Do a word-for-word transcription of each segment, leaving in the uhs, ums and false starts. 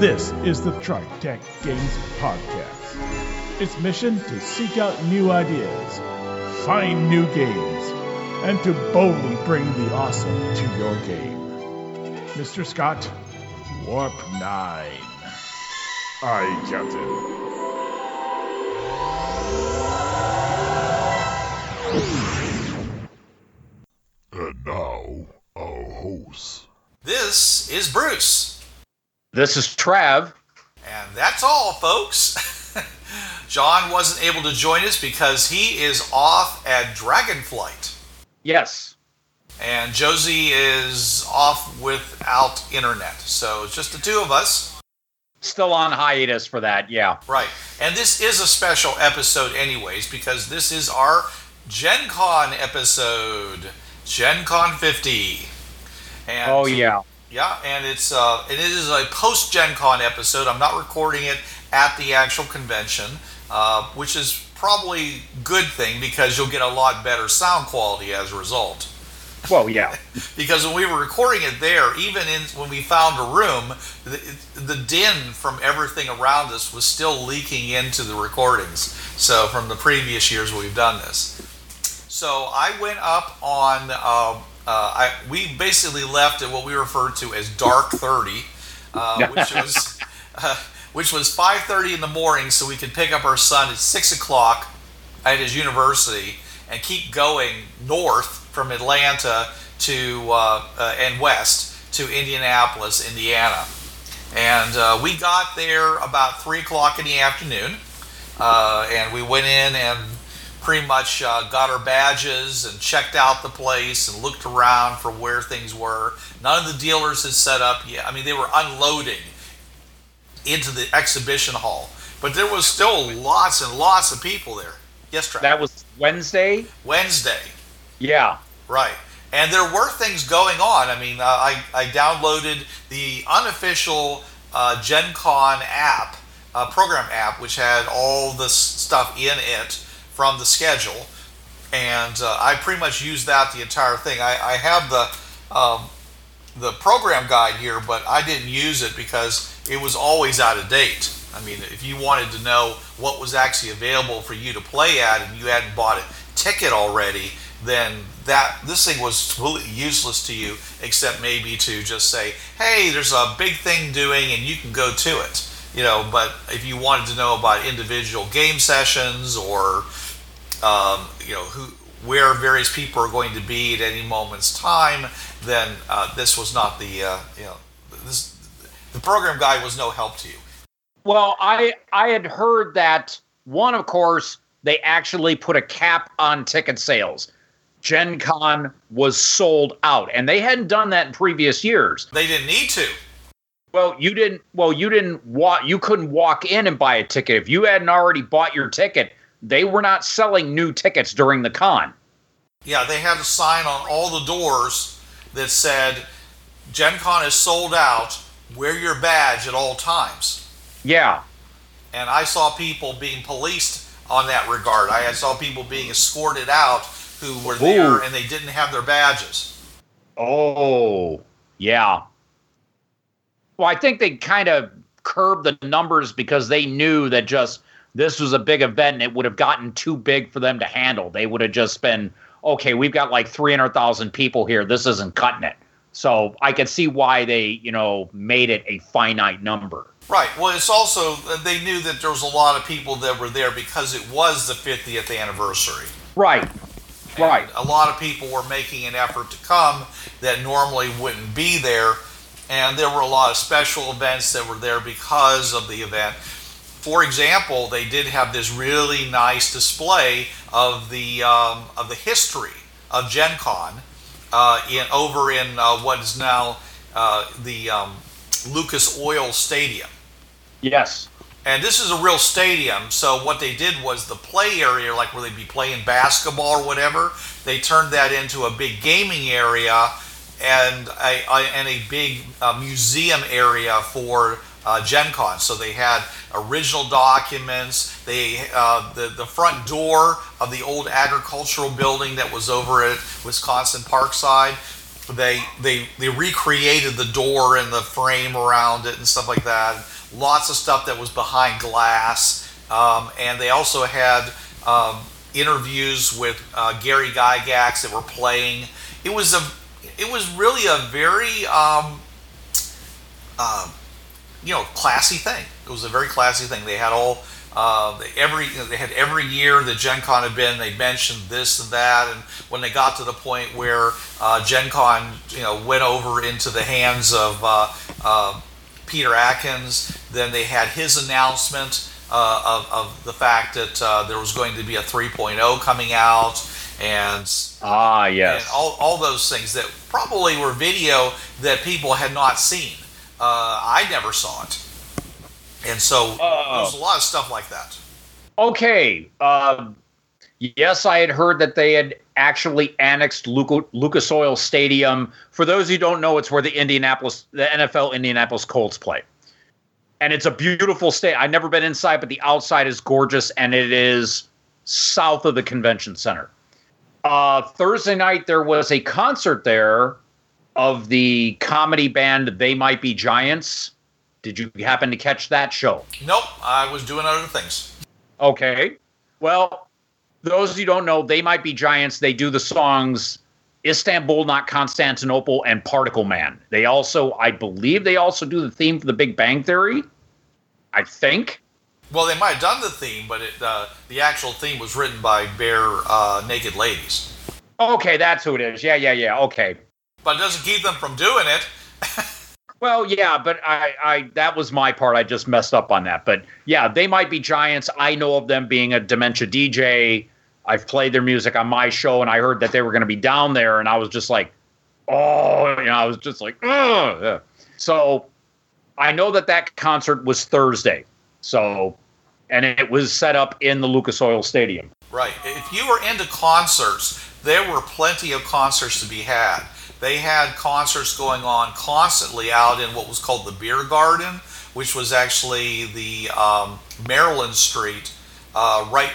This is the Tri Tech Games Podcast. Its mission to seek out new ideas, find new games, and to boldly bring the awesome to your game. Mister Scott, Warp nine. Aye, Captain. And now, our host. This is Bruce. This is Trav. And that's all, folks. John wasn't able to join us because he is off at Dragonflight. Yes. And Josie is off without internet. So it's just the two of us. Still on hiatus for that, yeah. Right. And this is a special episode anyways, because this is our Gen Con episode. Gen Con fifty. And oh, yeah. Yeah, and it's uh, it is a post-Gen Con episode. I'm not recording it at the actual convention, uh, which is probably a good thing because you'll get a lot better sound quality as a result. Well, yeah. Because when we were recording it there, even in, when we found a room, the, the din from everything around us was still leaking into the recordings. So from the previous years we've done this. So I went up on... Uh, Uh, I, we basically left at what we refer to as dark thirty, uh, which was uh, which was five thirty in the morning, so we could pick up our son at six o'clock at his university and keep going north from Atlanta to uh, uh, and west to Indianapolis, Indiana. And uh, we got there about three o'clock in the afternoon, uh, and we went in and pretty much uh, got our badges and checked out the place and looked around for where things were. None of the dealers had set up yet. I mean, they were unloading into the exhibition hall, but there was still lots and lots of people there. Yes, Trav. That was Wednesday? Wednesday. Yeah. Right. And there were things going on. I mean, uh, I, I downloaded the unofficial uh, Gen Con app, uh, program app, which had all the stuff in it from the schedule, and uh, I pretty much used that the entire thing. I, I have the um, the program guide here, but I didn't use it because it was always out of date. I mean, if you wanted to know what was actually available for you to play at and you hadn't bought a ticket already, then that this thing was completely useless to you, except maybe to just say, hey, there's a big thing doing and you can go to it. You know, but if you wanted to know about individual game sessions or Um, you know, who, where various people are going to be at any moment's time, then uh, this was not the, uh, you know, this, the program guide was no help to you. Well, I I had heard that, one, of course, they actually put a cap on ticket sales. Gen Con was sold out, and they hadn't done that in previous years. They didn't need to. Well, you didn't. Well, you didn't walk. You couldn't walk in and buy a ticket if you hadn't already bought your ticket. They were not selling new tickets during the con. Yeah, they had a sign on all the doors that said, Gen Con is sold out, wear your badge at all times. Yeah. And I saw people being policed on that regard. I saw people being escorted out who were there Ooh. And they didn't have their badges. Oh, yeah. Well, I think they kind of curbed the numbers because they knew that just... this was a big event, and it would have gotten too big for them to handle. They would have just been, okay, we've got like three hundred thousand people here. This isn't cutting it. So I could see why they, you know, made it a finite number. Right. Well, it's also, they knew that there was a lot of people that were there because it was the fiftieth anniversary. Right. And right. A lot of people were making an effort to come that normally wouldn't be there. And there were a lot of special events that were there because of the event. For example, they did have this really nice display of the um, of the history of Gen Con uh, in over in uh, what is now uh, the um, Lucas Oil Stadium Yes. And this is a real stadium, so what they did was the play area, like where they'd be playing basketball or whatever, they turned that into a big gaming area and a, a, and a big uh, museum area for uh, Gen Con. So they had original documents. They uh, the, the front door of the old agricultural building that was over at Wisconsin Parkside, they they they recreated the door and the frame around it and stuff like that. Lots of stuff that was behind glass. Um, and they also had um, interviews with uh, Gary Gygax that were playing. It was a it was really a very um, uh, you know classy thing. It was a very classy thing. They had all uh, every you know, they had every year that Gen Con had been. They mentioned this and that, and when they got to the point where uh, Gen Con you know went over into the hands of uh, uh, Peter Atkins, then they had his announcement uh, of, of the fact that uh, there was going to be a three point oh coming out, and ah yes, and all all those things that probably were video that people had not seen. Uh, I never saw it, and so uh, there was a lot of stuff like that. Okay, uh, yes, I had heard that they had actually annexed Lucas Oil Stadium. For those who don't know, it's where the Indianapolis, the N F L Indianapolis Colts play. And it's a beautiful stadium. I've never been inside, but the outside is gorgeous, and it is south of the convention center. Uh, Thursday night, there was a concert there of the comedy band They Might Be Giants. Did you happen to catch that show? Nope, I was doing other things. Okay, well... Those of you who don't know, They Might Be Giants. They do the songs Istanbul, Not Constantinople, and Particle Man. They also, I believe they also do the theme for the Big Bang Theory, I think. Well, they might have done the theme, but it, uh, the actual theme was written by Bare uh, Naked Ladies. Okay, that's who it is. Yeah, yeah, yeah, okay. But it doesn't keep them from doing it. Well, yeah, but I, I that was my part. I just messed up on that. But yeah, They Might Be Giants. I know of them being a dementia D J. I've played their music on my show, and I heard that they were going to be down there, and I was just like, oh, you know, I was just like, ugh. So I know that that concert was Thursday. So, and it was set up in the Lucas Oil Stadium. Right. If you were into concerts, there were plenty of concerts to be had. They had concerts going on constantly out in what was called the Beer Garden, which was actually the um, Maryland Street, uh, right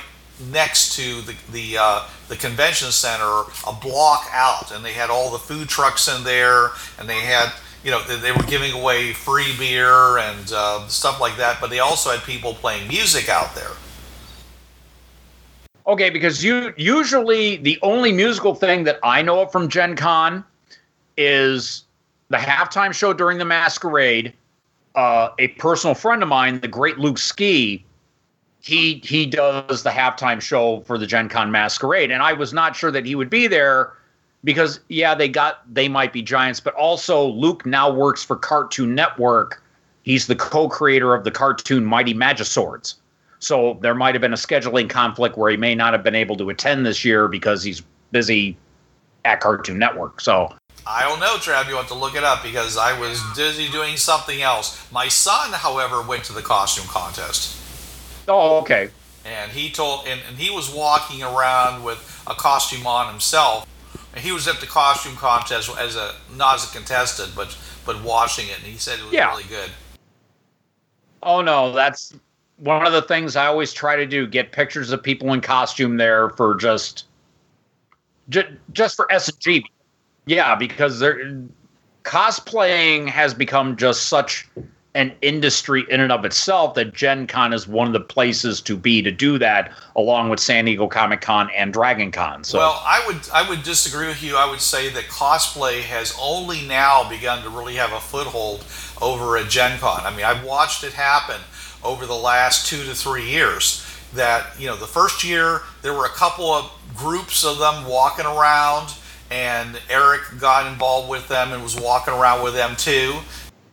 next to the the, uh, the convention center, a block out. And they had all the food trucks in there, and they had, you know, they, they were giving away free beer and uh, stuff like that. But they also had people playing music out there. Okay, because you usually the only musical thing that I know of from Gen Con is the halftime show during the masquerade. Uh, a personal friend of mine, the great Luke Ski, he he does the halftime show for the Gen Con masquerade, and I was not sure that he would be there because, yeah, they got They Might Be Giants, but also Luke now works for Cartoon Network. He's the co-creator of the cartoon Mighty Magiswords. So there might have been a scheduling conflict where he may not have been able to attend this year because he's busy at Cartoon Network, so... I don't know, Trav. You have to look it up because I was busy doing something else. My son, however, went to the costume contest. Oh, okay. And he told, and, and he was walking around with a costume on himself. And he was at the costume contest as a not as a contestant, but but watching it. And he said it was yeah. really good. Oh no, that's one of the things I always try to do: get pictures of people in costume there for just just, just for S and G. Yeah, because they're, cosplaying has become just such an industry in and of itself that Gen Con is one of the places to be to do that, along with San Diego Comic Con and Dragon Con. So. Well, I would I would disagree with you. I would say that cosplay has only now begun to really have a foothold over at Gen Con. I mean, I've watched it happen over the last two to three years. That, you know, the first year, there were a couple of groups of them walking around, and Eric got involved with them and was walking around with them, too.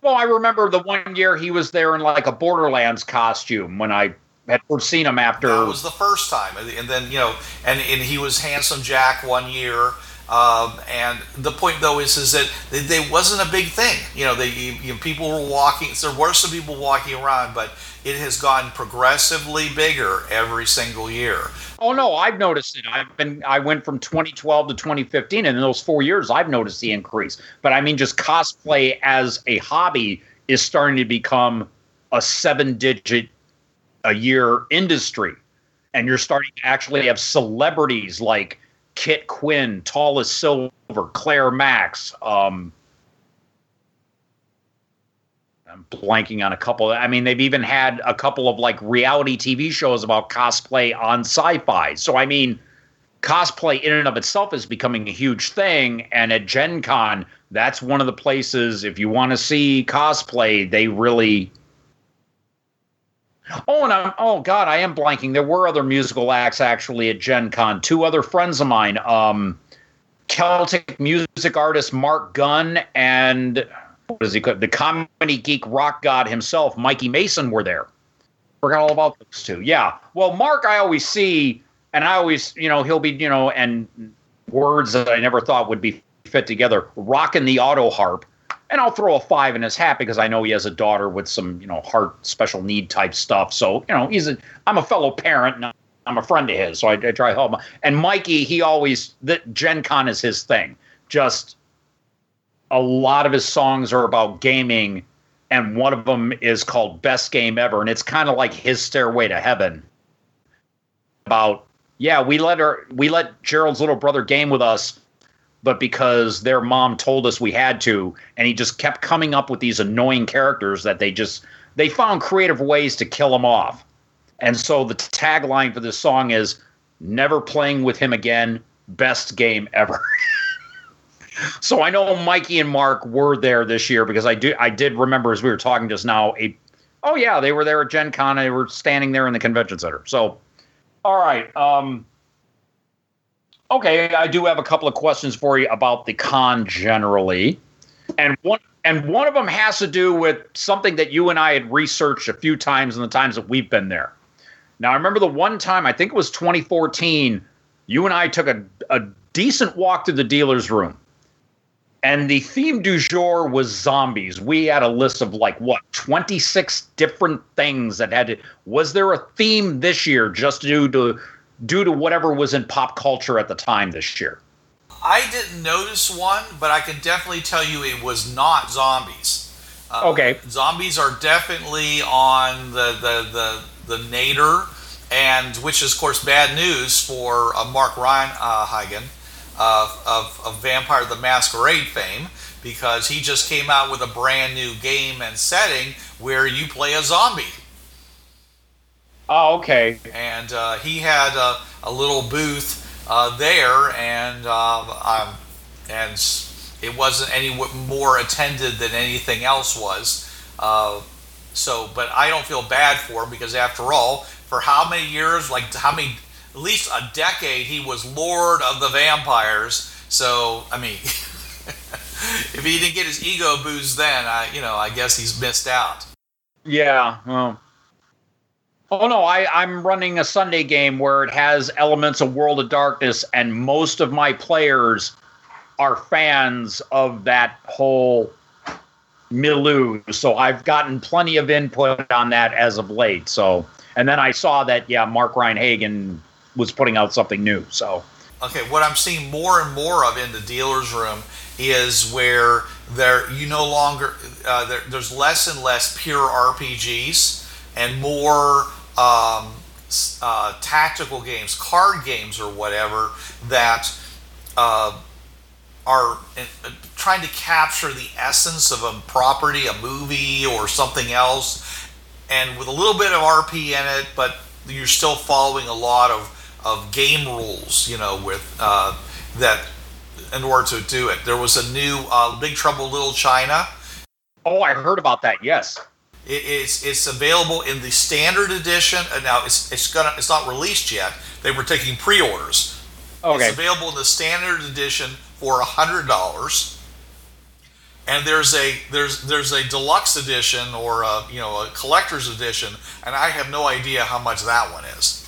Well, I remember the one year he was there in, like, a Borderlands costume when I had first seen him after. That was the first time. And then, you know, and, and he was Handsome Jack one year. Um, and the point though is is that they, they wasn't a big thing. You know, they you know, people were walking. There were some people walking around, but it has gotten progressively bigger every single year. Oh no, I've noticed it. I've been I went from twenty twelve to twenty fifteen, and in those four years, I've noticed the increase. But I mean, just cosplay as a hobby is starting to become a seven-digit a year industry, and you're starting to actually have celebrities like Kit Quinn, Tall as Silver, Claire Max. Um, I'm blanking on a couple. I mean, they've even had a couple of like reality T V shows about cosplay on Sci-Fi. So, I mean, cosplay in and of itself is becoming a huge thing. And at Gen Con, that's one of the places, if you want to see cosplay, they really... Oh, and I'm, oh, God, I am blanking. There were other musical acts, actually, at Gen Con. Two other friends of mine, um, Celtic music artist Mark Gunn and what is he called? The comedy geek rock god himself, Mikey Mason, were there. Forgot all about those two. Yeah. Well, Mark I always see, and I always, you know, he'll be, you know, and words that I never thought would be fit together, rocking the auto harp. And I'll throw a five in his hat because I know he has a daughter with some, you know, heart special need type stuff. So, you know, he's a, I'm a fellow parent and I'm a friend of his. So I, I try to help him. And Mikey, he always, the, Gen Con is his thing. Just a lot of his songs are about gaming. And one of them is called Best Game Ever. And it's kind of like his Stairway to Heaven. About, yeah, we let her, we let Gerald's little brother game with us, but because their mom told us we had to, and he just kept coming up with these annoying characters that they just, they found creative ways to kill him off. And so the tagline for this song is, never playing with him again, best game ever. So I know Mikey and Mark were there this year because I do, I did remember as we were talking just now, a, oh yeah, they were there at Gen Con, and they were standing there in the convention center. So, all right, um... okay, I do have a couple of questions for you about the con generally. And one and one of them has to do with something that you and I had researched a few times in the times that we've been there. Now, I remember the one time, I think it was twenty fourteen, you and I took a, a decent walk through the dealer's room. And the theme du jour was zombies. We had a list of like, what, twenty-six different things that had to... Was there a theme this year just due to... due to whatever was in pop culture at the time this year? I didn't notice one, but I can definitely tell you it was not zombies. Uh, okay. Zombies are definitely on the, the, the, the nadir, and which is, of course, bad news for uh, Mark Ryan uh, Hagen uh, of, of Vampire the Masquerade fame, because he just came out with a brand new game and setting where you play a zombie. Oh, okay. And uh, he had a, a little booth uh, there, and uh, um, and it wasn't any more attended than anything else was. Uh, so, but I don't feel bad for him because, after all, for how many years, like how many, at least a decade, he was Lord of the Vampires. So, I mean, if he didn't get his ego boozed then, I, you know, I guess he's missed out. Yeah. Well. Oh, no, I, I'm running a Sunday game where it has elements of World of Darkness, and most of my players are fans of that whole milieu. So I've gotten plenty of input on that as of late. So, and then I saw that, yeah, Mark Ryan Hagen was putting out something new. So, okay, what I'm seeing more and more of in the dealer's room is where there you no longer uh, there, there's less and less pure R P Gs and more... Um, uh, tactical games, card games or whatever, that uh, are in, uh, trying to capture the essence of a property, a movie or something else, and with a little bit of R P in it, but you're still following a lot of, of game rules, you know, with uh, that in order to do it. There was a new uh, Big Trouble in Little China. Oh, I heard about that, yes. It's it's available in the standard edition, and now it's it's gonna it's not released yet. They were taking pre-orders. Okay. It's available in the standard edition for a hundred dollars, and there's a there's there's a deluxe edition or a, you know, a collector's edition, and I have no idea how much that one is,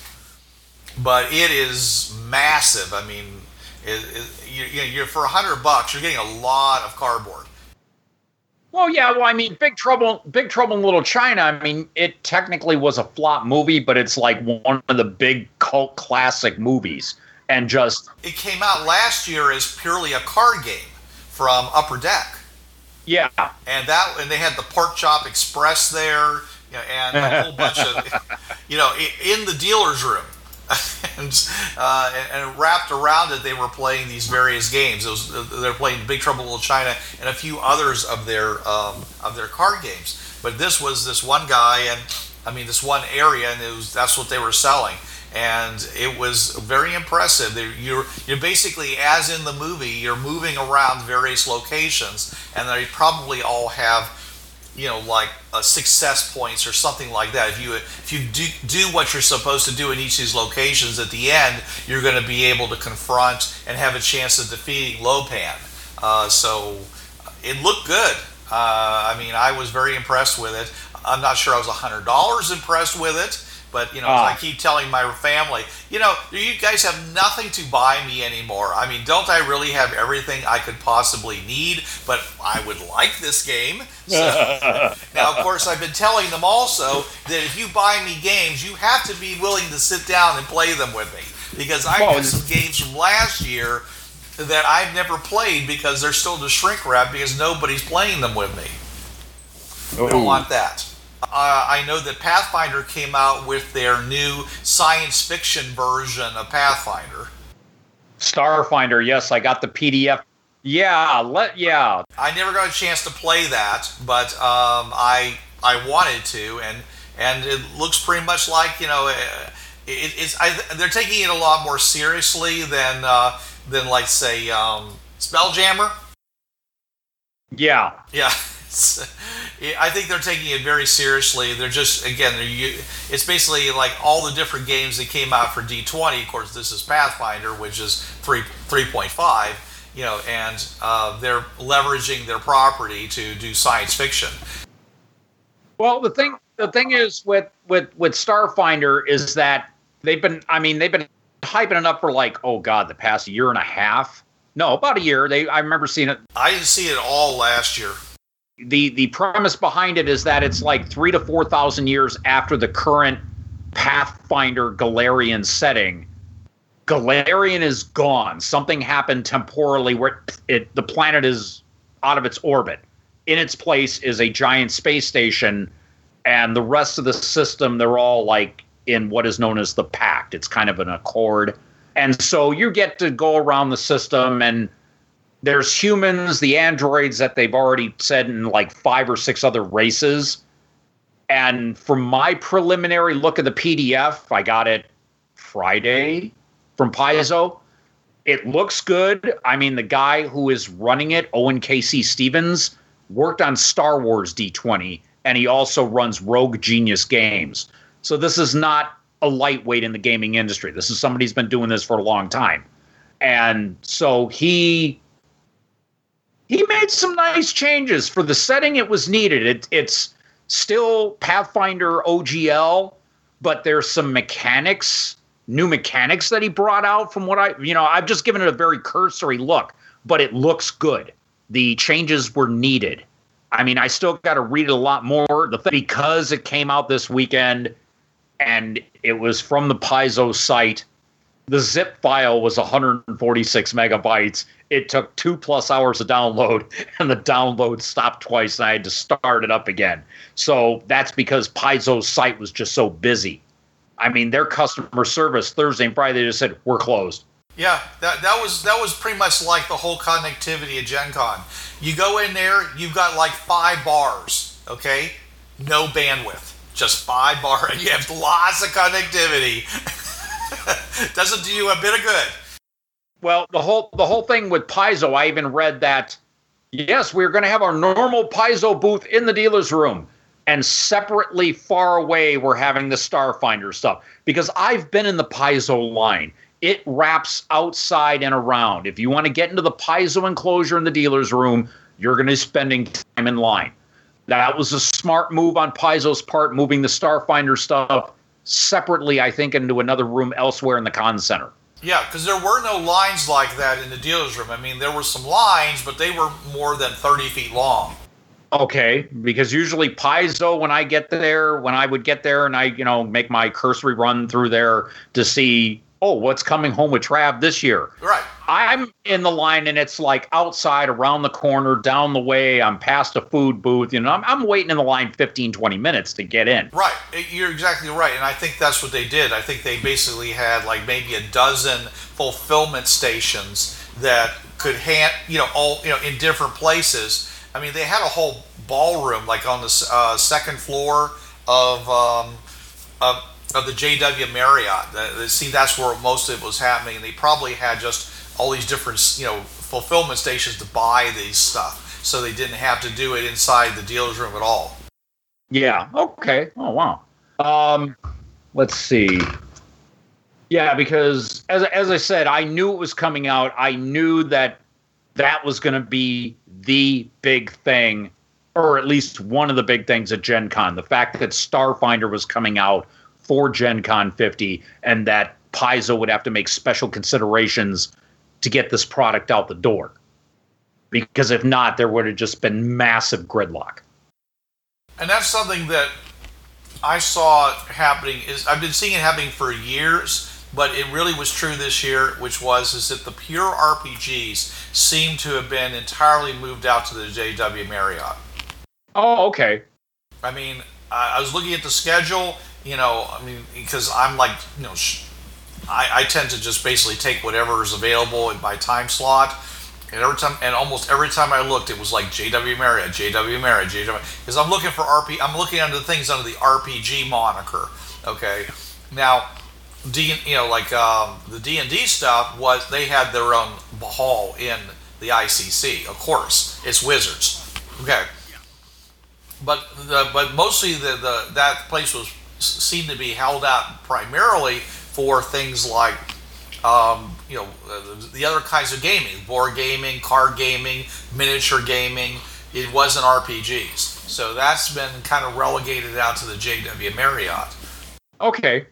but it is massive. I mean, is, is you, you're for a hundred bucks, you're getting a lot of cardboard. Well, yeah. Well, I mean, Big Trouble, Big Trouble in Little China. I mean, it technically was a flop movie, but it's like one of the big cult classic movies, and just it came out last year as purely a card game from Upper Deck. Yeah, and that, and they had the Pork Chop Express there, you know, and a whole bunch of, you know, in the dealer's room, and uh, and wrapped around it, they were playing these various games. It was, they're playing Big Trouble in Little China and a few others of their um, of their card games. But this was this one guy, and I mean this one area, and it was that's what they were selling, and it was very impressive. They're, you're you're basically, as in the movie, you're moving around various locations, and they probably all have, you know, like uh, success points or something like that. If you if you do do what you're supposed to do in each of these locations, at the end you're going to be able to confront and have a chance of defeating Lopan. Uh, so it looked good. Uh, I mean, I was very impressed with it. I'm not sure I was one hundred dollars impressed with it, but you know, uh. I keep telling my family, you know, you guys have nothing to buy me anymore. I mean, don't I really have everything I could possibly need? But I would like this game. So, now, of course, I've been telling them also that if you buy me games, you have to be willing to sit down and play them with me, because I have some games from last year that I've never played because they're still to shrink wrap because nobody's playing them with me. Ooh. We don't want that. Uh, I know that Pathfinder came out with their new science fiction version of Pathfinder. Starfinder, yes, I got the P D F. Yeah, let yeah. I never got a chance to play that, but um, I I wanted to, and and it looks pretty much like, you know, it, it's I, they're taking it a lot more seriously than uh, than like say um, Spelljammer. Yeah, yeah. I think they're taking it very seriously. They're just again, they're, it's basically like all the different games that came out for D twenty. Of course, this is Pathfinder, which is three three point five. You know, and uh, they're leveraging their property to do science fiction. Well, the thing the thing is with, with, with Starfinder is that they've been, I mean, they've been hyping it up for like, oh God, the past year and a half. No, about a year. They I remember seeing it. I didn't see it all last year. The the premise behind it is that it's like three to four thousand years after the current Pathfinder Galarian setting. Galarian is gone. Something happened temporally where it, the planet is out of its orbit. In its place is a giant space station, and the rest of the system, they're all like in what is known as the Pact. It's kind of an accord. And so you get to go around the system, and there's humans, the androids that they've already said, in like five or six other races. And from my preliminary look at the P D F, I got it Friday from Paizo. It looks good. I mean, the guy who is running it, Owen K C. Stephens, worked on Star Wars D twenty, and he also runs Rogue Genius Games. So this is not a lightweight in the gaming industry. This is somebody who's been doing this for a long time. And so he he made some nice changes. For the setting, it was needed. It, it's still Pathfinder O G L, but there's some mechanics new mechanics that he brought out from what I, you know, I've just given it a very cursory look, but it looks good. The changes were needed. I mean, I still got to read it a lot more the th- because it came out this weekend and it was from the Paizo site. The zip file was one hundred forty-six megabytes. It took two plus hours to download, and the download stopped twice and I had to start it up again. So that's because Paizo's site was just so busy. I mean, their customer service Thursday and Friday, they just said, we're closed. Yeah, that that was that was pretty much like the whole connectivity at Gen Con. You go in there, you've got like five bars, okay? No bandwidth, just five bars. And you have lots of connectivity. Doesn't do you a bit of good. Well, the whole the whole thing with Paizo, I even read that, yes, we're going to have our normal Paizo booth in the dealer's room. And separately, far away, we're having the Starfinder stuff. Because I've been in the Paizo line. It wraps outside and around. If you want to get into the Paizo enclosure in the dealer's room, you're going to be spending time in line. That was a smart move on Paizo's part, moving the Starfinder stuff separately, I think, into another room elsewhere in the con center. Yeah, because there were no lines like that in the dealer's room. I mean, there were some lines, but they were more than thirty feet long. Okay, because usually Paizo, when I get there, when I would get there and I, you know, make my cursory run through there to see, oh, what's coming home with Trav this year? Right. I'm in the line and it's like outside, around the corner, down the way, I'm past a food booth, you know, I'm, I'm waiting in the line fifteen, twenty minutes to get in. Right, you're exactly right, and I think that's what they did. I think they basically had like maybe a dozen fulfillment stations that could hand, you know, all, you know, in different places. I mean, they had a whole ballroom, like on the uh, second floor of um, of of the J W Marriott. Uh, see, that's where most of it was happening. And they probably had just all these different, you know, fulfillment stations to buy these stuff, so they didn't have to do it inside the dealer's room at all. Yeah. Okay. Oh wow. Um, let's see. Yeah, because as as I said, I knew it was coming out. I knew that. That was going to be the big thing, or at least one of the big things at Gen Con. The fact that Starfinder was coming out for Gen Con fifty and that Paizo would have to make special considerations to get this product out the door. Because if not, there would have just been massive gridlock. And that's something that I saw happening. Is I've been seeing it happening for years, but it really was true this year, which was is that the pure R P Gs seem to have been entirely moved out to the J W Marriott. Oh, okay. I mean, I was looking at the schedule, you know, I mean, because I'm like, you know, I, I tend to just basically take whatever is available in my time slot. And every time, and almost every time I looked, it was like J W Marriott, J W Marriott, J W, because I'm looking for R P, I'm looking under the things under the R P G moniker. Okay. Now, D, you know, like um, the D and D stuff was they had their own hall in the I C C. Of course, it's Wizards. Okay, yeah. but the, but mostly the, the that place was seemed to be held out primarily for things like um, you know the other kinds of gaming, board gaming, card gaming, miniature gaming. It wasn't R P Gs, so that's been kind of relegated out to the J W Marriott. Okay.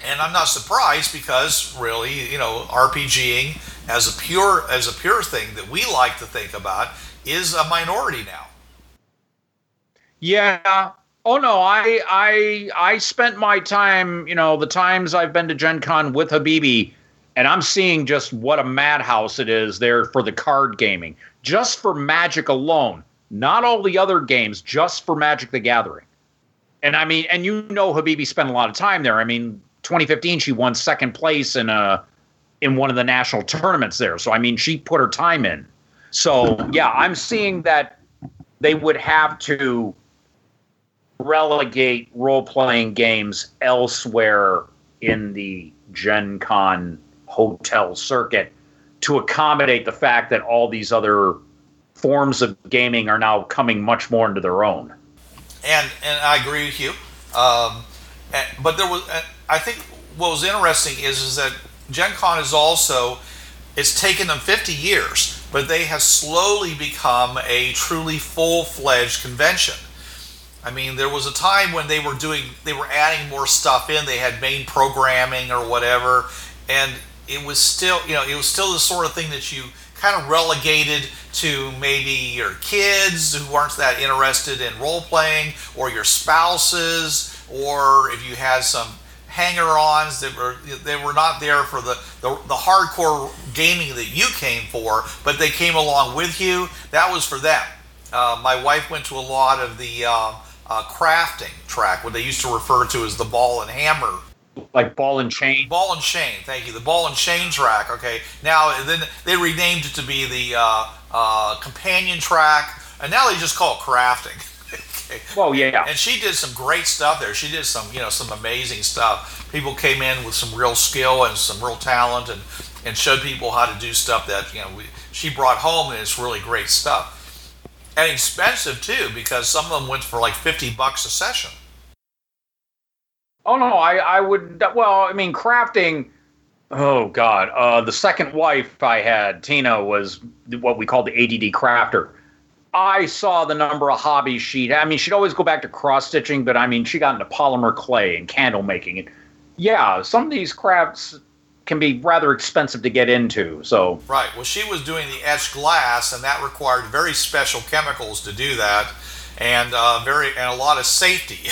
And I'm not surprised because, really, you know, RPGing as a pure as a pure thing that we like to think about is a minority now. Yeah. Oh no, I I I spent my time, you know, the times I've been to Gen Con with Habibi, and I'm seeing just what a madhouse it is there for the card gaming, just for Magic alone, not all the other games, just for Magic the Gathering. And I mean, and you know, Habibi spent a lot of time there. I mean, twenty fifteen, she won second place in a in one of the national tournaments there. So I mean, she put her time in. So yeah, I'm seeing that they would have to relegate role-playing games elsewhere in the Gen Con hotel circuit to accommodate the fact that all these other forms of gaming are now coming much more into their own. And and I agree with you. Um, and, but there was. Uh, I think what was interesting is, is that Gen Con is also, it's taken them fifty years, but they have slowly become a truly full-fledged convention. I mean, there was a time when they were doing, they were adding more stuff in, they had main programming or whatever, and it was still, you know, it was still the sort of thing that you kind of relegated to maybe your kids who weren't that interested in role-playing, or your spouses, or if you had some hanger-ons that were they were not there for the, the the hardcore gaming that you came for, but they came along with you. That was for them. Uh, my wife went to a lot of the uh, uh, crafting track, what they used to refer to as the ball and hammer, like ball and chain. Ball and chain. Thank you. The ball and chain track. Okay. Now then they renamed it to be the uh, uh, companion track, and now they just call it crafting. Well, yeah, and she did some great stuff there. She did some, you know, some amazing stuff. People came in with some real skill and some real talent, and, and showed people how to do stuff that, you know, we, she brought home, and it's really great stuff. And expensive too, because some of them went for like fifty bucks a session. Oh no, I, I would. Well, I mean, crafting. Oh God, uh, the second wife I had, Tina, was what we called the A D D crafter. I saw the number of hobbies she'd... I mean, she'd always go back to cross-stitching, but I mean, she got into polymer clay and candle making. And yeah, some of these crafts can be rather expensive to get into. So right. Well, she was doing the etched glass, and that required very special chemicals to do that, and uh, very and a lot of safety.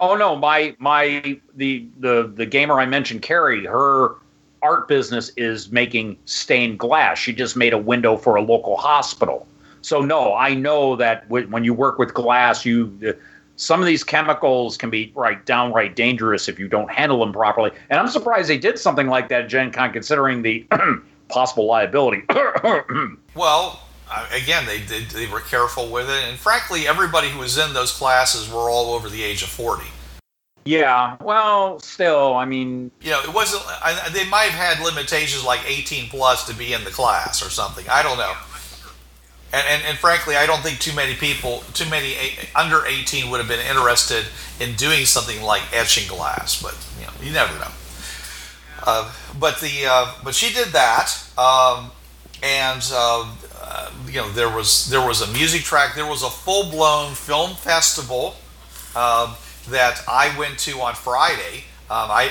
Oh no, my my the the the gamer I mentioned, Carrie, her art business is making stained glass. She just made a window for a local hospital. So no, I know that w- when you work with glass, you uh, some of these chemicals can be right downright dangerous if you don't handle them properly. And I'm surprised they did something like that at Gen Con, considering the possible liability. Well, again, they, they they were careful with it, and frankly, everybody who was in those classes were all over the age of forty. Yeah, well, still, I mean... You know, it wasn't... I, they might have had limitations like eighteen plus to be in the class or something. I don't know. And, and and frankly, I don't think too many people, too many under eighteen would have been interested in doing something like etching glass, but, you know, you never know. Uh, but the uh, but she did that, um, and, uh, uh, you know, there was, there was a music track. There was a full-blown film festival, um... that I went to on Friday. Um, I,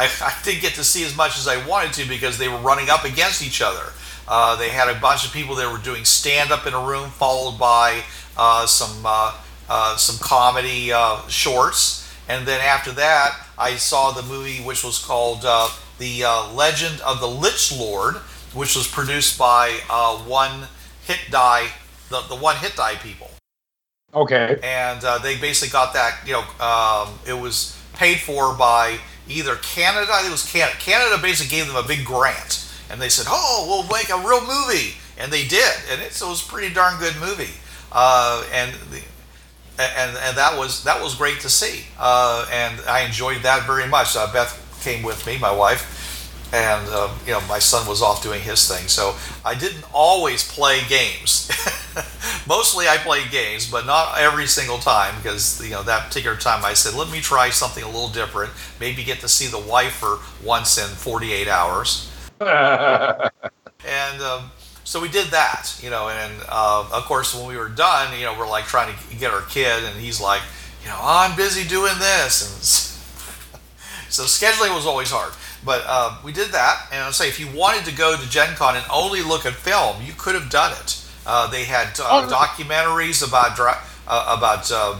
I I didn't get to see as much as I wanted to because they were running up against each other. Uh, they had a bunch of people that were doing stand-up in a room, followed by uh, some uh, uh, some comedy uh, shorts, and then after that, I saw the movie which was called uh, The uh, Legend of the Lich Lord, which was produced by uh, One Hit Die, the the One Hit Die people. Okay. And uh, they basically got that, you know, um, it was paid for by either Canada, I think it was Canada. Canada basically gave them a big grant. And they said, oh, we'll make a real movie. And they did. And it, so it was a pretty darn good movie. Uh, and, the, and and that was that was great to see. Uh, and I enjoyed that very much. Uh, Beth came with me, my wife. And, uh, you know, my son was off doing his thing. So I didn't always play games. Mostly I played games, but not every single time, because, you know, that particular time I said, let me try something a little different, maybe get to see the wife for once in forty-eight hours. And um, so we did that, you know, and uh, of course, when we were done, you know, we're like trying to get our kid, and he's like, you know, oh, I'm busy doing this. And so scheduling was always hard. But uh, we did that, and I'll say, if you wanted to go to Gen Con and only look at film, you could have done it. Uh, they had uh, oh. documentaries about uh, about uh,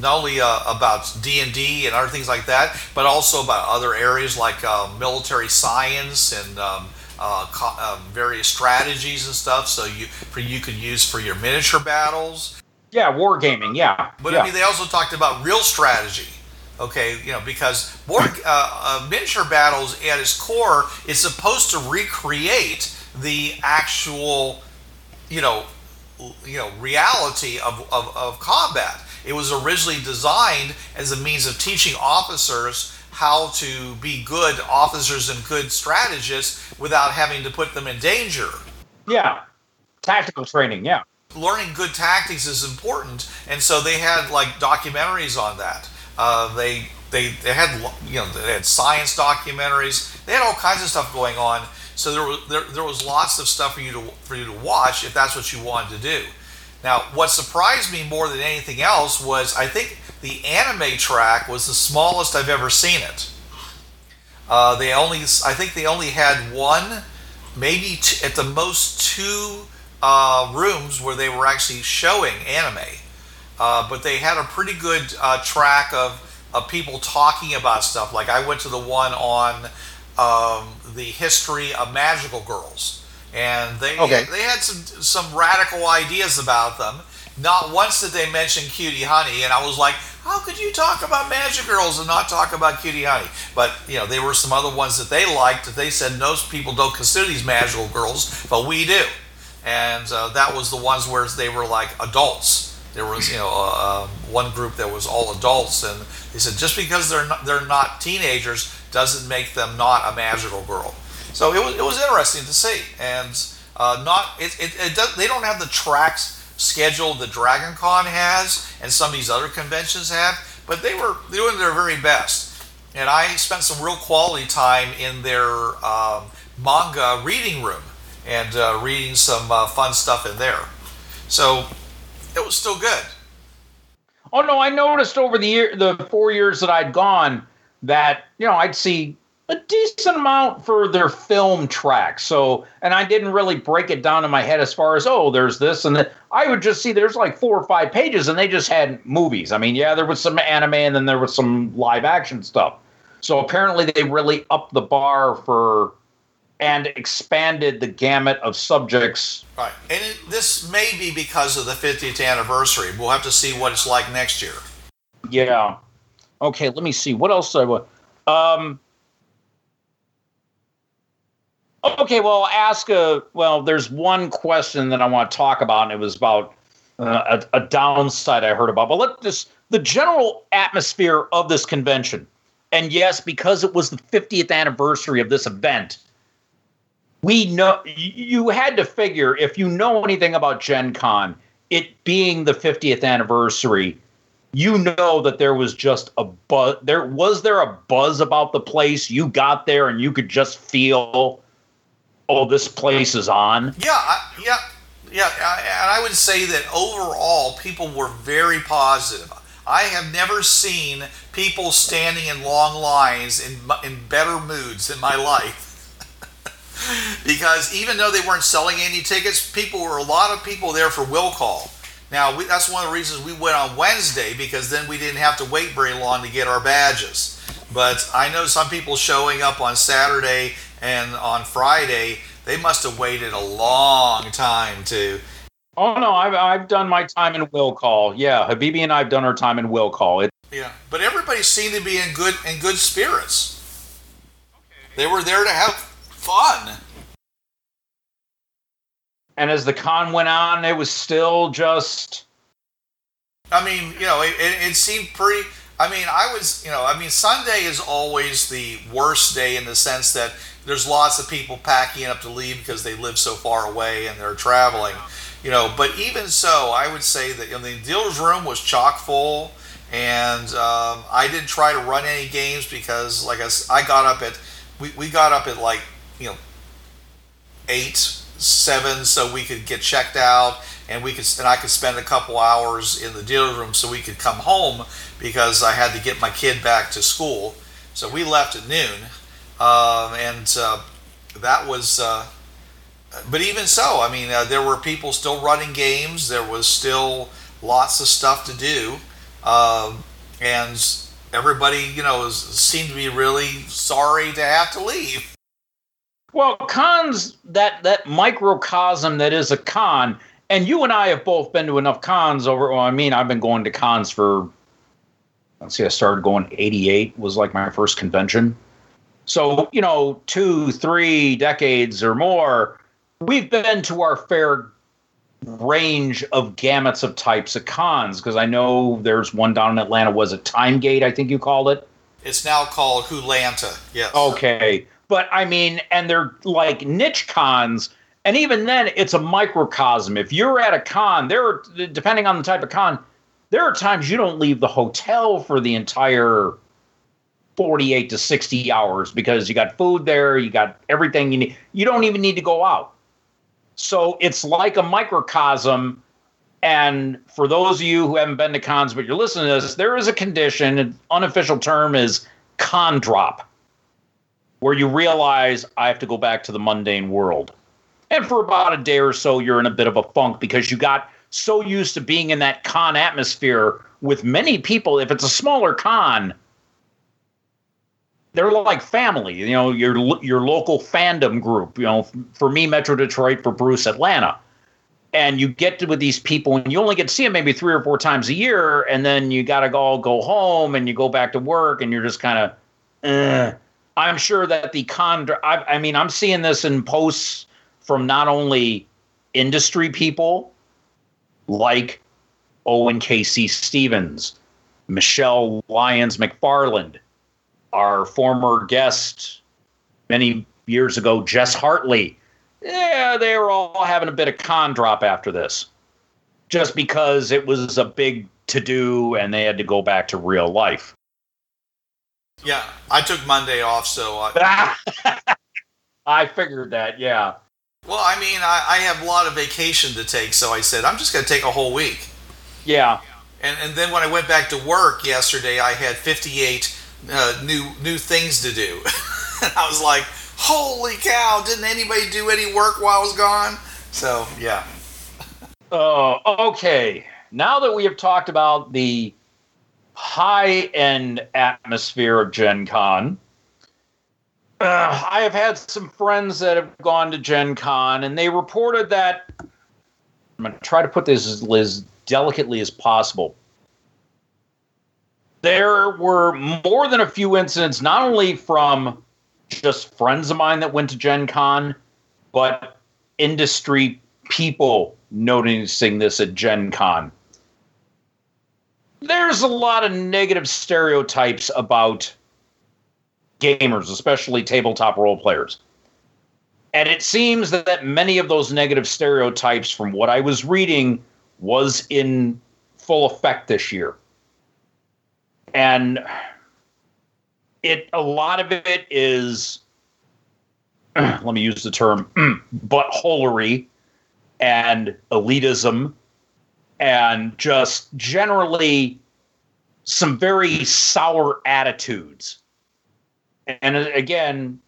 not only uh, about D and D and other things like that, but also about other areas like uh, military science and um, uh, co- uh, various strategies and stuff. So you for you could use for your miniature battles. Yeah, wargaming. Yeah, but yeah. I mean, they also talked about real strategy. Okay, you know, because board, uh, uh, miniature battles at its core is supposed to recreate the actual, you know, you know, reality of, of, of combat. It was originally designed as a means of teaching officers how to be good officers and good strategists without having to put them in danger. Yeah, tactical training, yeah. Learning good tactics is important, and so they had, like, documentaries on that. Uh, they, they they had you know they had science documentaries. They had all kinds of stuff going on. So there was there, there was lots of stuff for you to for you to watch if that's what you wanted to do. Now, what surprised me more than anything else was I think the anime track was the smallest I've ever seen it. Uh, they only I think they only had one, maybe two, at the most two uh, rooms where they were actually showing anime. Uh, but they had a pretty good uh, track of, of people talking about stuff. Like I went to the one on um, the history of magical girls, and they okay. they had some some radical ideas about them. Not once did they mention Cutie Honey, and I was like, how could you talk about magic girls and not talk about Cutie Honey? But you know, there were some other ones that they liked that they said most people don't consider these magical girls, but we do, and uh, that was the ones where they were like adults. There was, you know, uh, one group that was all adults, and they said just because they're not, they're not teenagers doesn't make them not a magical girl. So it was it was interesting to see, and uh, not it it, it does, they don't have the tracks scheduled that Dragon Con has and some of these other conventions have, but they were doing their very best, and I spent some real quality time in their um, manga reading room and uh, reading some uh, fun stuff in there. So. It was still good. Oh no, I noticed over the year, the four years that I'd gone that, you know, I'd see a decent amount for their film track. So, and I didn't really break it down in my head as far as, oh, there's this and that. I would just see there's like four or five pages and they just had movies. I mean, yeah, there was some anime and then there was some live action stuff. So apparently they really upped the bar for and expanded the gamut of subjects. Right. And it, this may be because of the fiftieth anniversary. We'll have to see what it's like next year. Yeah. Okay, let me see. What else did I want? Um, Okay, well, ask a, well, there's one question that I want to talk about, and it was about uh, a, a downside I heard about. But let this, the general atmosphere of this convention, and yes, because it was the fiftieth anniversary of this event, we know, you had to figure, if you know anything about Gen Con, it being the fiftieth anniversary, you know that there was just a buzz, there, was there a buzz about the place? You got there and you could just feel, oh, this place is on. Yeah, I, yeah, yeah. I, and I would say that overall, people were very positive. I have never seen people standing in long lines in in better moods in my life. Because even though they weren't selling any tickets, people were a lot of people there for will call. Now, we, that's one of the reasons we went on Wednesday, because then we didn't have to wait very long to get our badges. But I know some people showing up on Saturday and on Friday, they must have waited a long time to. Oh, no, I've, I've done my time in will call. Yeah, Habibi and I have done our time in will call. It. Yeah, but everybody seemed to be in good in good spirits. Okay. They were there to have fun. And as the con went on, it was still just. I mean, you know, it, it, it seemed pretty. I mean, I was, you know, I mean, Sunday is always the worst day in the sense that there's lots of people packing up to leave because they live so far away and they're traveling, you know. But even so, I would say that, you know, the dealer's room was chock full, and um, I didn't try to run any games because, like I, I got up at, we, we got up at like, you know, eight, seven, so we could get checked out. And we could, and I could spend a couple hours in the dealer room so we could come home because I had to get my kid back to school. So we left at noon, um, and uh, that was. Uh, but even so, I mean, uh, there were people still running games. There was still lots of stuff to do, um, and everybody, you know, was, seemed to be really sorry to have to leave. Well, cons, that that microcosm that is a con. And you and I have both been to enough cons over, well, I mean, I've been going to cons for, let's see, I started going eighty-eight was like my first convention. So, you know, two, three decades or more, we've been to our fair range of gamuts of types of cons. Because I know there's one down in Atlanta, was it Timegate, I think you called it? It's now called Hulanta, yes. Okay, but I mean, and they're like niche cons. And even then, it's a microcosm. If you're at a con, there are, depending on the type of con, there are times you don't leave the hotel for the entire forty-eight to sixty hours because you got food there, you got everything you need. You don't even need to go out. So it's like a microcosm. And for those of you who haven't been to cons, but you're listening to this, there is a condition, an unofficial term is con drop, where you realize I have to go back to the mundane world. And for about a day or so, you're in a bit of a funk because you got so used to being in that con atmosphere with many people. If it's a smaller con, they're like family, you know, your your local fandom group, you know, for me, Metro Detroit, for Bruce, Atlanta. And you get to with these people and you only get to see them maybe three or four times a year. And then you got to all go home and you go back to work and you're just kind of, eh. I'm sure that the con, I, I mean, I'm seeing this in posts from not only industry people like Owen K C. Stephens, Michelle Lyons McFarland, our former guest many years ago, Jess Hartley. Yeah, they were all having a bit of con drop after this just because it was a big to-do and they had to go back to real life. Yeah, I took Monday off, so... I, I figured that, yeah. Well, I mean, I, I have a lot of vacation to take, so I said, I'm just going to take a whole week. Yeah. And and then when I went back to work yesterday, I had fifty-eight uh, new new things to do. And I was like, holy cow, didn't anybody do any work while I was gone? So, yeah. Oh, okay. Now that we have talked about the high-end atmosphere of Gen Con, uh, I have had some friends that have gone to Gen Con, and they reported that, I'm going to try to put this as, as delicately as possible, there were more than a few incidents, not only from just friends of mine that went to Gen Con, but industry people noticing this at Gen Con. There's a lot of negative stereotypes about gamers, especially tabletop role players. And it seems that many of those negative stereotypes, from what I was reading, was in full effect this year. And it a lot of it is, let me use the term, buttholery and elitism and just generally some very sour attitudes. And again,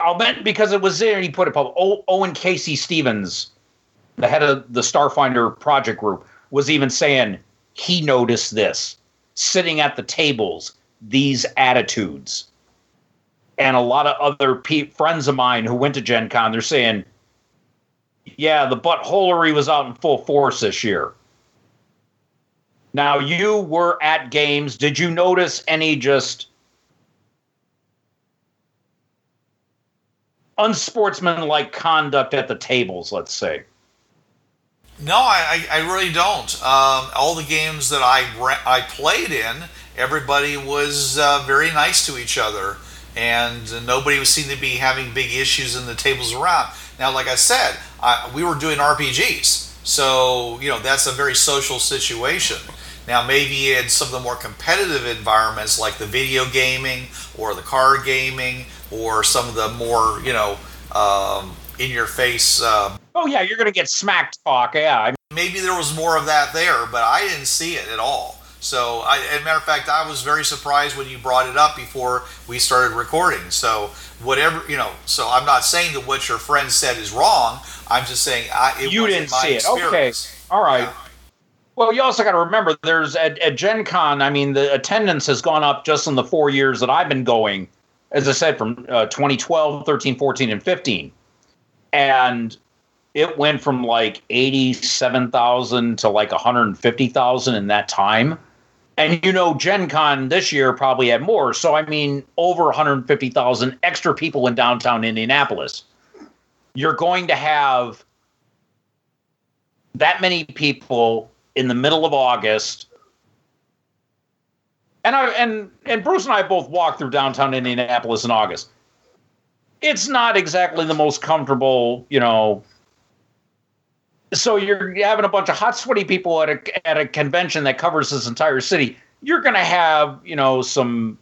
I'll bet because it was there, he put it public. O- Owen K C. Stephens, the head of the Starfinder project group, was even saying he noticed this. Sitting at the tables, these attitudes. And a lot of other pe- friends of mine who went to Gen Con, they're saying, yeah, the buttholery was out in full force this year. Now, you were at games. Did you notice any just unsportsmanlike conduct at the tables, let's say? No, I, I really don't. Um, all the games that I re- I played in, everybody was uh, very nice to each other, and nobody seemed to be having big issues in the tables around. Now, like I said, I, we were doing R P Gs, so you know that's a very social situation. Now, maybe in some of the more competitive environments, like the video gaming or the card gaming, or some of the more you know um, in-your-face. Uh, Oh, yeah, you're going to get smack talk, yeah. Maybe there was more of that there, but I didn't see it at all. So, I, as a matter of fact, I was very surprised when you brought it up before we started recording. So, whatever, you know, so I'm not saying that what your friend said is wrong. I'm just saying I, it you didn't see it. Okay, all right. Yeah. Well, you also got to remember, there's at, at Gen Con, I mean, the attendance has gone up just in the four years that I've been going, as I said, from uh, twenty twelve, thirteen, fourteen, and fifteen. And it went from like eighty-seven thousand to like one hundred fifty thousand in that time. And, you know, Gen Con this year probably had more. So, I mean, over one hundred fifty thousand extra people in downtown Indianapolis. You're going to have that many people in the middle of August. And I and and Bruce and I both walked through downtown Indianapolis in August. It's not exactly the most comfortable, you know. So you're having a bunch of hot, sweaty people at a at a convention that covers this entire city. You're going to have, you know, some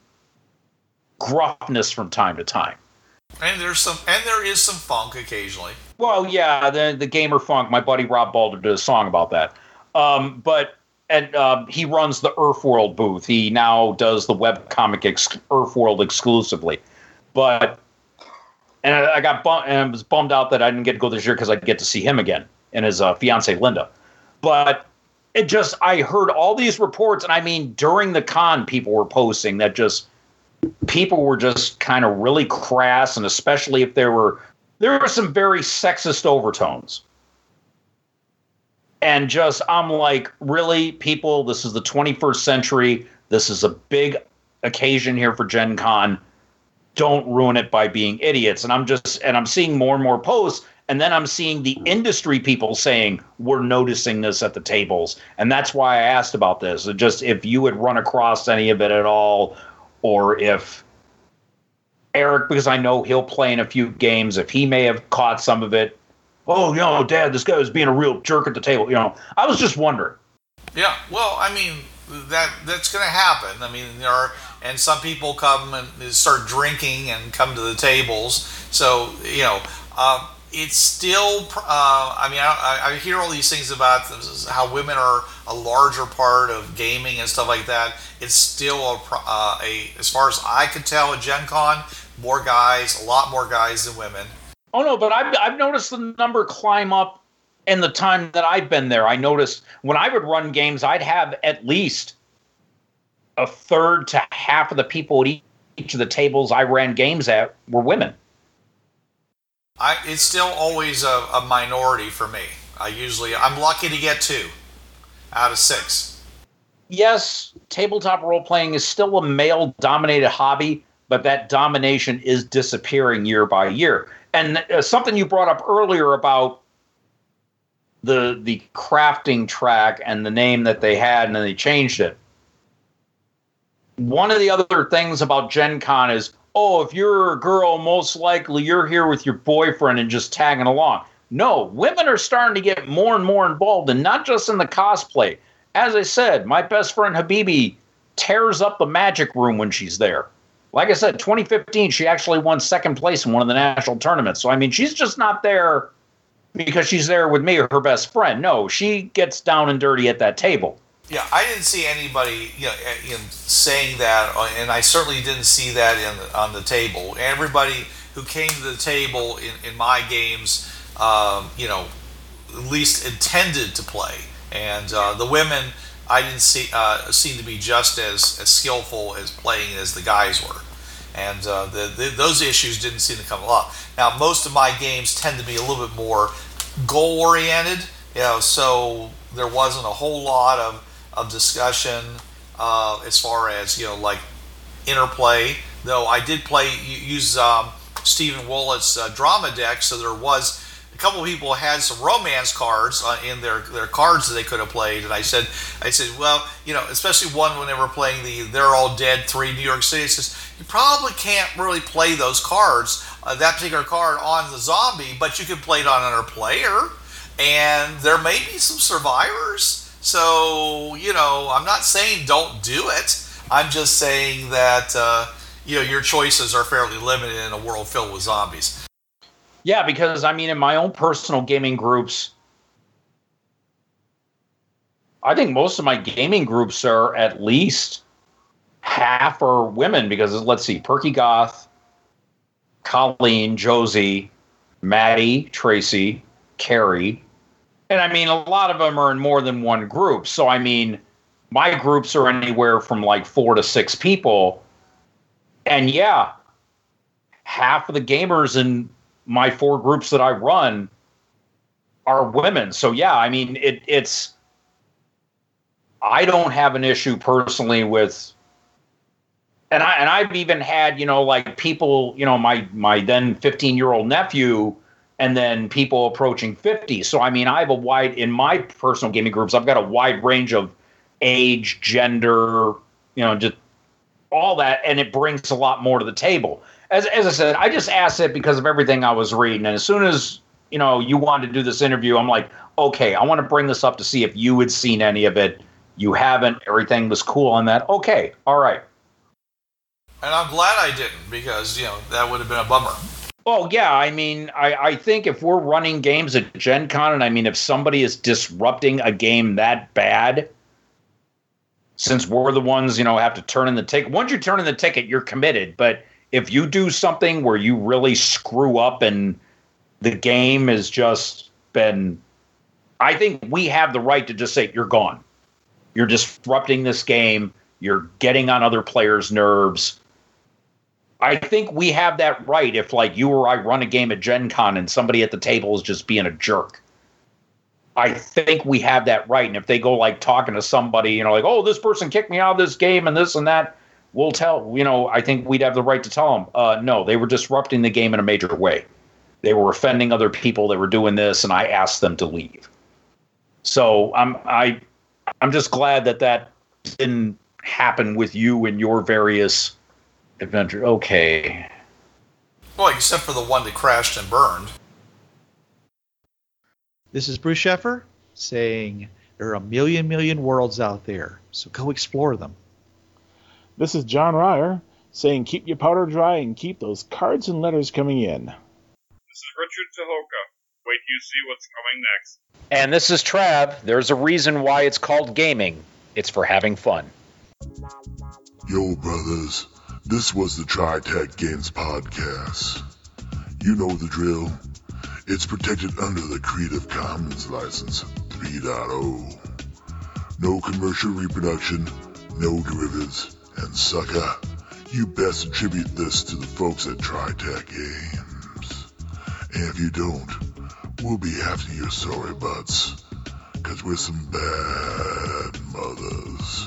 gruffness from time to time. And there's some, and there is some funk occasionally. Well, yeah, the the gamer funk. My buddy Rob Balder did a song about that. Um, but and uh, he runs the Earthworld booth. He now does the webcomic ex- Earthworld exclusively. But and I, I got bum- and I was bummed out that I didn't get to go this year because I'd get to see him again. And his uh, fiance Linda. But it just, I heard all these reports, and I mean, during the con, people were posting that just, people were just kind of really crass, and especially if there were, there were some very sexist overtones. And just, I'm like, really, people, this is the twenty-first century, this is a big occasion here for Gen Con, don't ruin it by being idiots. And I'm just, and I'm seeing more and more posts. And then I'm seeing the industry people saying, we're noticing this at the tables. And that's why I asked about this. Just if you had run across any of it at all, or if Eric, because I know he'll play in a few games, if he may have caught some of it. Oh, you know, Dad, this guy was being a real jerk at the table. You know, I was just wondering. Yeah, well, I mean, that that's going to happen. I mean, there are, and some people come and start drinking and come to the tables. So, you know, uh, it's still, uh, I mean, I, I hear all these things about how women are a larger part of gaming and stuff like that. It's still, a, uh, a as far as I could tell at Gen Con, more guys, a lot more guys than women. Oh, no, but I've, I've noticed the number climb up in the time that I've been there. I noticed when I would run games, I'd have at least a third to half of the people at each of the tables I ran games at were women. I, it's still always a, a minority for me. I usually, I'm lucky to get two out of six. Yes, tabletop role-playing is still a male-dominated hobby, but that domination is disappearing year by year. And uh, something you brought up earlier about the the crafting track and the name that they had, and then they changed it. One of the other things about Gen Con is, oh, if you're a girl, most likely you're here with your boyfriend and just tagging along. No, women are starting to get more and more involved, and not just in the cosplay. As I said, my best friend Habibi tears up the magic room when she's there. Like I said, twenty fifteen, she actually won second place in one of the national tournaments. So, I mean, she's just not there because she's there with me or her best friend. No, she gets down and dirty at that table. Yeah, I didn't see anybody, you know, in saying that, and I certainly didn't see that in, on the table. Everybody who came to the table in, in my games, um, you know, at least intended to play. And uh, the women, I didn't see uh, seem to be just as, as skillful as playing as the guys were, and uh, the, the, those issues didn't seem to come up. Now, most of my games tend to be a little bit more goal oriented, you know, so there wasn't a whole lot of of discussion uh, as far as, you know, like interplay, though I did play, use um, Stephen Woolett's uh, drama deck, so there was a couple of people had some romance cards uh, in their, their cards that they could have played, and I said, I said, well, you know, especially one when they were playing the They're All Dead three New York City, it says, you probably can't really play those cards, uh, that particular card on the zombie, but you can play it on another player, and there may be some survivors. So, you know, I'm not saying don't do it. I'm just saying that, uh, you know, your choices are fairly limited in a world filled with zombies. Yeah, because, I mean, in my own personal gaming groups, I think most of my gaming groups are at least half are women because, let's see, Perky Goth, Colleen, Josie, Maddie, Tracy, Carrie. And I mean, a lot of them are in more than one group. So, I mean, my groups are anywhere from like four to six people. And yeah, half of the gamers in my four groups that I run are women. So, yeah, I mean, it, it's, I don't have an issue personally with, and I, and I've even had, you know, like people, you know, my, my then fifteen year old nephew, and then people approaching fifty. So, I mean, I have a wide, in my personal gaming groups, I've got a wide range of age, gender, you know, just all that. And it brings a lot more to the table. As as I said, I just asked it because of everything I was reading. And as soon as, you know, you wanted to do this interview, I'm like, okay, I want to bring this up to see if you had seen any of it. You haven't. Everything was cool on that. Okay. All right. And I'm glad I didn't because, you know, that would have been a bummer. Oh, yeah, I mean, I, I think if we're running games at Gen Con, and I mean, if somebody is disrupting a game that bad, since we're the ones, you know, have to turn in the ticket. Once you turn in the ticket, you're committed. But if you do something where you really screw up and the game has just been, I think we have the right to just say, you're gone. You're disrupting this game. You're getting on other players' nerves. I think we have that right if, like, you or I run a game at Gen Con and somebody at the table is just being a jerk. I think we have that right. And if they go, like, talking to somebody, you know, like, oh, this person kicked me out of this game and this and that, we'll tell, you know, I think we'd have the right to tell them, uh, no, they were disrupting the game in a major way. They were offending other people. They were doing this, and I asked them to leave. So I'm, I, I'm just glad that that didn't happen with you and your various adventure. Okay. Well, except for the one that crashed and burned. This is Bruce Sheffer saying there are a million, million worlds out there, so go explore them. This is John Ryer saying keep your powder dry and keep those cards and letters coming in. This is Richard Tahoka. Wait, you see what's coming next. And this is Trav. There's a reason why it's called gaming. It's for having fun. Yo, brothers. This was the Tri Tech Games Podcast. You know the drill. It's protected under the Creative Commons License three point oh. No commercial reproduction, no derivatives, and sucker, you best attribute this to the folks at Tri Tech Games. And if you don't, we'll be after your sorry butts, because we're some bad mothers.